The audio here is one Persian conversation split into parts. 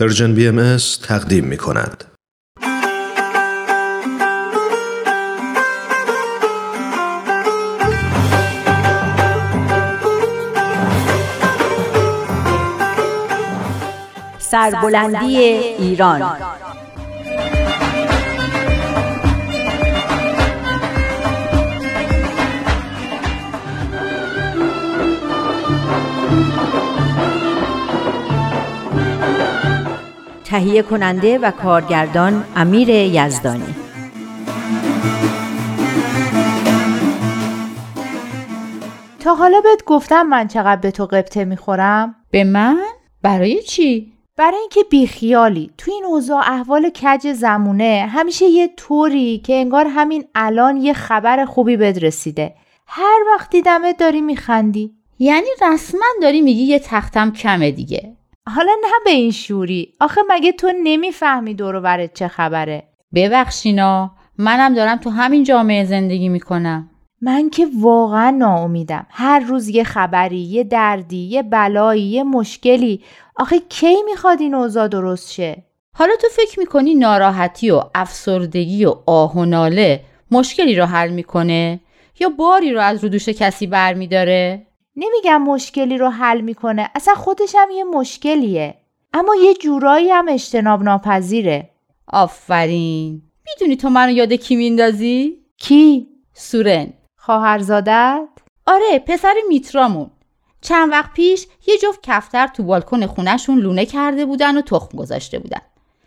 پرژن BMS تقدیم می‌کند. سربلندی ایران. تهیه کننده و کارگردان امیر یزدانی. تا حالا بهت گفتم من چقدر به تو قبطه میخورم؟ به من؟ برای چی؟ برای اینکه بیخیالی. تو این اوضاع احوال کج زمونه همیشه یه طوری که انگار همین الان یه خبر خوبی بهت رسیده. هر وقت دیدمت داری میخندی. یعنی رسما داری میگی یه تختم کمه دیگه. حالا نه به این شوری. آخه مگه تو نمیفهمی دور و برت چه خبره؟ ببخشینا، منم دارم تو همین جامعه زندگی میکنم. من که واقعا ناامیدم. هر روز یه خبری، یه دردی، یه بلایی، یه مشکلی. آخه کی میخواد این اوضاع درست شه؟ حالا تو فکر میکنی ناراحتی و افسردگی و آه و ناله مشکلی رو حل میکنه یا باری رو از رو دوش کسی برمیداره؟ نمیگم مشکلی رو حل میکنه، اصلا خودش هم یه مشکلیه، اما یه جورایی هم اجتناب ناپذیره. آفرین. میدونی تو منو یاد کی میندازی؟ کی؟ سورن خواهرزادت؟ آره، پسر میترامون. چند وقت پیش یه جفت کفتر تو بالکن خونه‌شون لونه کرده بودن و تخم گذاشته بودن.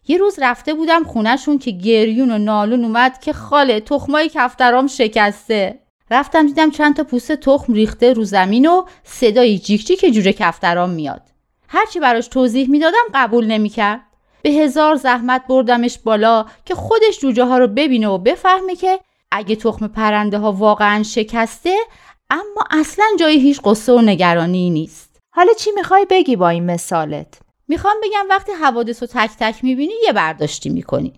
یه روز رفته بودم خونه‌شون که گریون و نالون اومد که خاله تخمای کفترام شکسته. رفتم دیدم چند تا پوست تخم ریخته رو زمین و صدای جیک جیک جوجه کفترام میاد. هرچی براش توضیح میدادم قبول نمیکرد. به هزار زحمت بردمش بالا که خودش جوجه ها رو ببینه و بفهمه که اگه تخم پرنده ها واقعا شکسته، اما اصلا جای هیچ قصه و نگرانی نیست. حالا چی میخوای بگی با این مثالت؟ میخوام بگم وقتی حوادث رو تک تک میبینی یه برداشتی میکنی.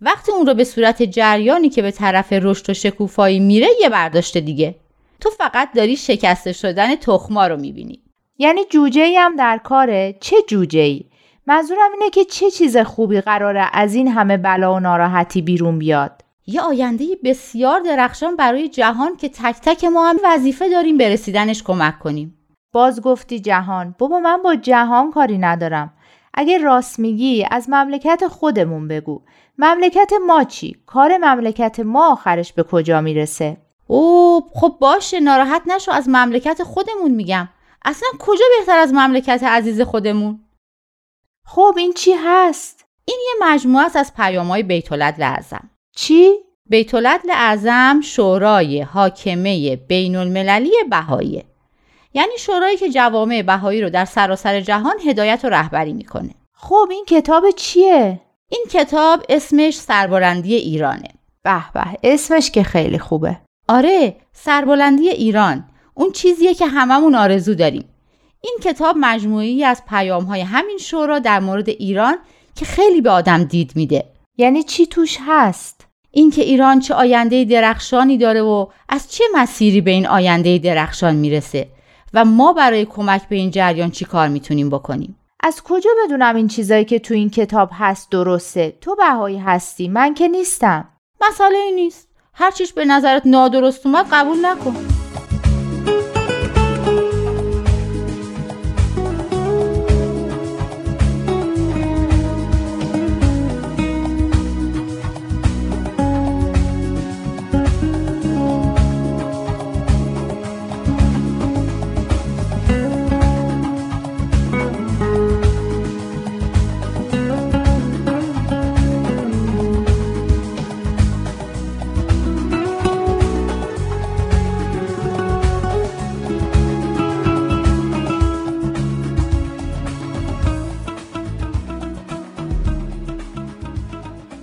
وقتی اون رو به صورت جریانی که به طرف رشد و شکوفایی میره یه برداشت دیگه. تو فقط داری شکسته شدن تخما رو میبینی. یعنی جوجه‌ای هم در کاره؟ چه جوجه‌ای؟ منظورم اینه که چه چیز خوبی قراره از این همه بلا و ناراحتی بیرون بیاد؟ یه آینده بسیار درخشان برای جهان که تک تک ما هم وظیفه داریم به رسیدنش کمک کنیم. باز گفتی جهان. بابا من با جهان کاری ندارم. اگه راست میگی از مملکت خودمون بگو. مملکت ما چی؟ کار مملکت ما آخرش به کجا میرسه؟ اوه خب باشه، ناراحت نشو. از مملکت خودمون میگم. اصلا کجا بهتر از مملکت عزیز خودمون؟ خب این چی هست؟ این یه مجموعه است از پیام‌های بیت‌العدل اعظم. چی؟ بیت‌العدل اعظم شورای حاکمه بین المللی بهایه. یعنی شورایی که جوامع بهایی رو در سراسر جهان هدایت و رهبری میکنه. خب این کتاب چیه؟ این کتاب اسمش سربلندی ایرانه. به به، اسمش که خیلی خوبه. آره، سربلندی ایران، اون چیزیه که هممون آرزو داریم. این کتاب مجموعه‌ای از پیام‌های همین شورا در مورد ایران که خیلی به آدم دید میده. یعنی چی توش هست؟ این که ایران چه آینده درخشانی داره و از چه مسیری به این آینده درخشان میرسه و ما برای کمک به این جریان چی کار میتونیم بکنیم. از کجا بدونم این چیزایی که تو این کتاب هست درسته؟ تو بهایی هستی، من که نیستم. مسئله ای نیست. هر چیش به نظرت نادرست اومد قبول نکن.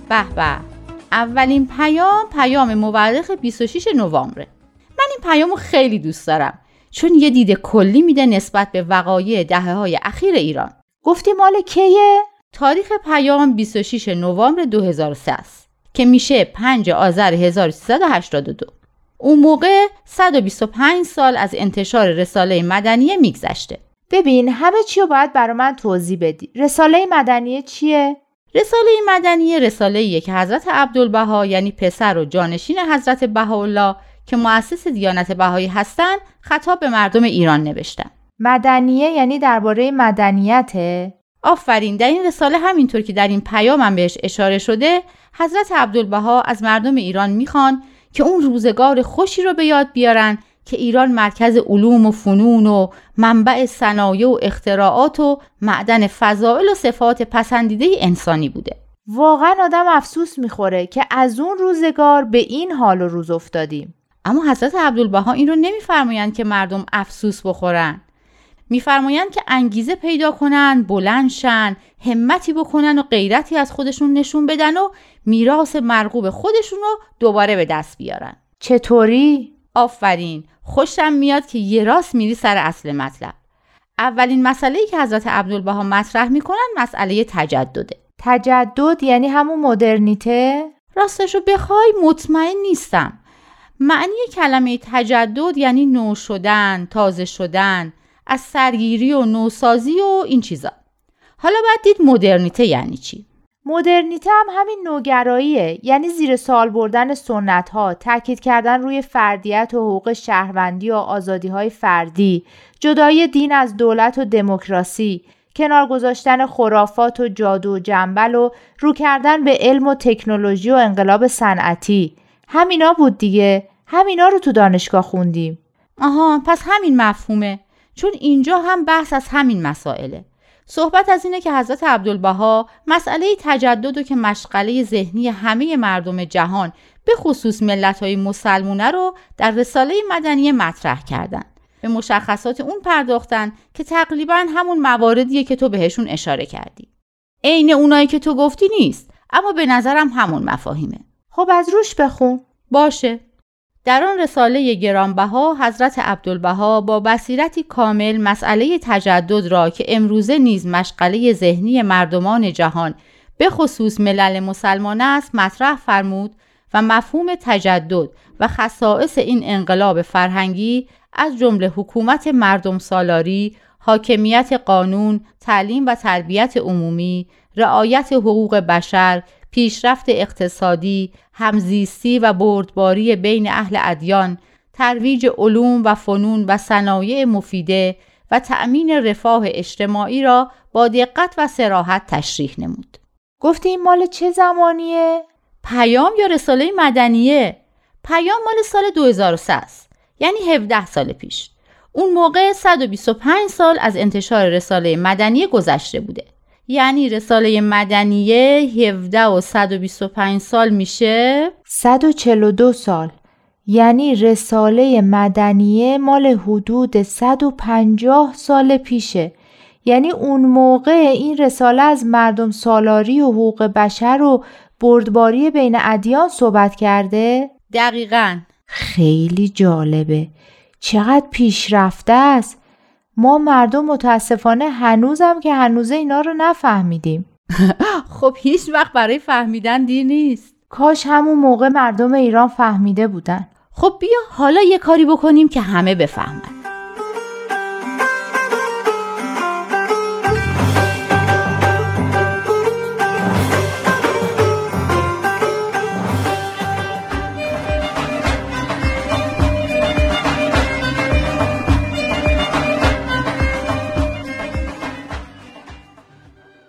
به‌به، اولین پیام مورخ 26 نوامبره. من این پیامو خیلی دوست دارم چون یه دید کلی میده نسبت به وقایع دهه‌های اخیر ایران. گفتی مال کیه؟ تاریخ پیام 26 نوامبر 2003 است که میشه 5 آذر 1382. اون موقع 125 سال از انتشار رساله مدنیه میگذشته. ببین همه چی رو باید برای من توضیح بدی. رساله مدنیه چیه؟ رساله مدنیه رساله‌ایه که حضرت عبدالبهاء یعنی پسر و جانشین حضرت بهاءالله که مؤسس دیانت بهایی هستن خطاب به مردم ایران نوشتن. مدنیه یعنی درباره مدنیته؟ آفرین. در این رساله همینطور که در این پیامم بهش اشاره شده حضرت عبدالبهاء از مردم ایران میخوان که اون روزگار خوشی رو به یاد بیارن که ایران مرکز علوم و فنون و منبع صنایع و اختراعات و معدن فضائل و صفات پسندیده انسانی بوده. واقعا آدم افسوس میخوره که از اون روزگار به این حال و روز افتادیم. اما حضرت عبدالبهاء این رو نمیفرمایند که مردم افسوس بخورن. میفرمایند که انگیزه پیدا کنن، بلند شن، همتی بکنن و غیرتی از خودشون نشون بدن و میراث مرغوب خودشون رو دوباره به دست بیارن. چطوری؟ آفرین. خوشم میاد که یه راست میری سر اصل مطلب. اولین مسئله‌ای که حضرت عبدالبها مطرح میکنن مسئله تجدده. تجدد یعنی همون مدرنیته؟ راستشو بخوای مطمئن نیستم. معنی کلمه تجدد یعنی نو شدن، تازه شدن، از سرگیری و نوسازی و این چیزا. حالا باید دید مدرنیته یعنی چی؟ مدرنیته هم همین نوگراییه، یعنی زیر سوال بردن سنت ها، تاکید کردن روی فردیت و حقوق شهروندی و آزادی های فردی، جدایی دین از دولت و دموکراسی، کنار گذاشتن خرافات و جادو و جنبل و رو کردن به علم و تکنولوژی و انقلاب صنعتی. همینا بود دیگه، همینا رو تو دانشگاه خوندیم. آها، پس همین مفهومه، چون اینجا هم بحث از همین مسائله. صحبت از اینه که حضرت عبدالبها مسئله تجدد رو که مشغله ذهنی همه مردم جهان به خصوص ملت‌های مسلمانه رو در رساله مدنیه مطرح کردن. به مشخصات اون پرداختن که تقریباً همون مواردیه که تو بهشون اشاره کردی. عین اونایی که تو گفتی نیست، اما به نظرم همون مفاهیمه. خب از روش بخون. باشه. در آن رساله گرانبها حضرت عبدالبها با بصیرتی کامل مسئله تجدد را که امروزه نیز مشغله ذهنی مردمان جهان به خصوص ملل مسلمانه است مطرح فرمود و مفهوم تجدد و خصائص این انقلاب فرهنگی از جمله حکومت مردم سالاری، حاکمیت قانون، تعلیم و تربیت عمومی، رعایت حقوق بشر، پیشرفت اقتصادی، همزیستی و بردباری بین اهل ادیان، ترویج علوم و فنون و صنایع مفیده و تأمین رفاه اجتماعی را با دقت و صراحت تشریح نمود. گفتی این مال چه زمانیه؟ پیام یا رساله مدنیه؟ پیام مال سال 2003 است، یعنی 17 سال پیش. اون موقع 125 سال از انتشار رساله مدنیه گذشته بوده. یعنی رساله مدنیه 17 و 125 سال میشه 142 سال. یعنی رساله مدنیه مال حدود 150 سال پیشه. یعنی اون موقع این رساله از مردم سالاری و حقوق بشر و بردباری بین ادیان صحبت کرده؟ دقیقاً. خیلی جالبه. چقدر پیشرفته است. ما مردم متاسفانه هنوزم که هنوزه اینا رو نفهمیدیم. خب هیچ وقت برای فهمیدن دیر نیست. کاش همون موقع مردم ایران فهمیده بودن. خب بیا حالا یه کاری بکنیم که همه بفهمن.